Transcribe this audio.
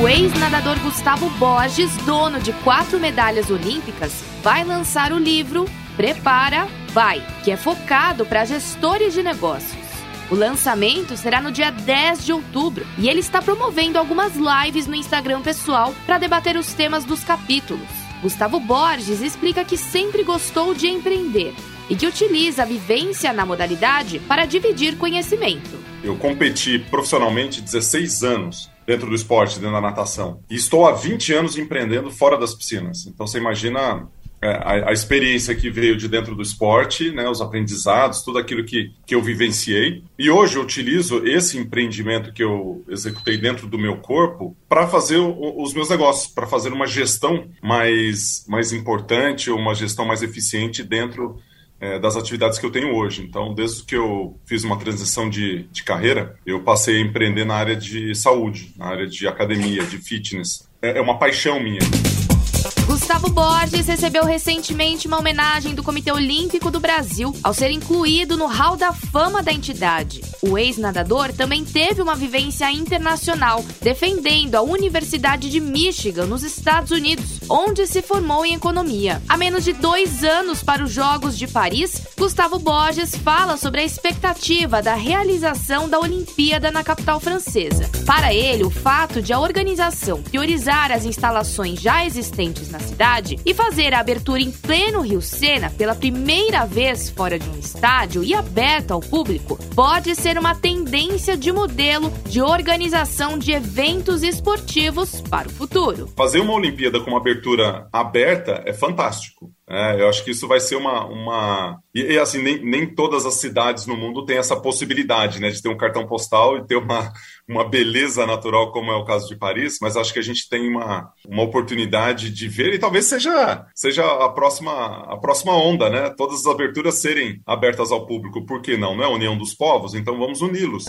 O ex-nadador Gustavo Borges, dono de 4 medalhas olímpicas, vai lançar o livro Prepara, Vai, que é focado para gestores de negócios. O lançamento será no dia 10 de outubro e ele está promovendo algumas lives no Instagram pessoal para debater os temas dos capítulos. Gustavo Borges explica que sempre gostou de empreender e que utiliza a vivência na modalidade para dividir conhecimento. Eu competi profissionalmente 16 anos dentro do esporte, dentro da natação. E estou há 20 anos empreendendo fora das piscinas. Então você imagina a experiência que veio de dentro do esporte, né, os aprendizados, tudo aquilo que eu vivenciei. E hoje eu utilizo esse empreendimento que eu executei dentro do meu corpo para fazer os meus negócios, para fazer uma gestão mais importante, uma gestão mais eficiente dentro das atividades que eu tenho hoje. Então, desde que eu fiz uma transição de carreira, eu passei a empreender na área de saúde, na área de academia, de fitness. É uma paixão minha. Gustavo Borges recebeu recentemente uma homenagem do Comitê Olímpico do Brasil ao ser incluído no Hall da Fama da entidade. O ex-nadador também teve uma vivência internacional, defendendo a Universidade de Michigan, nos Estados Unidos, onde se formou em economia. Há menos de 2 anos para os Jogos de Paris, Gustavo Borges fala sobre a expectativa da realização da Olimpíada na capital francesa. Para ele, o fato de a organização priorizar as instalações já existentes na cidade e fazer a abertura em pleno Rio Sena pela primeira vez fora de um estádio e aberta ao público pode ser uma tendência de modelo de organização de eventos esportivos para o futuro. Fazer uma Olimpíada com uma abertura aberta é fantástico. Eu acho que isso vai ser uma... E assim, nem todas as cidades no mundo têm essa possibilidade, né, de ter um cartão postal e ter uma beleza natural, como é o caso de Paris, mas acho que a gente tem uma oportunidade de ver, e talvez seja a próxima onda, né? Todas as aberturas serem abertas ao público. Por que não? Não é a união dos povos? Então vamos uni-los.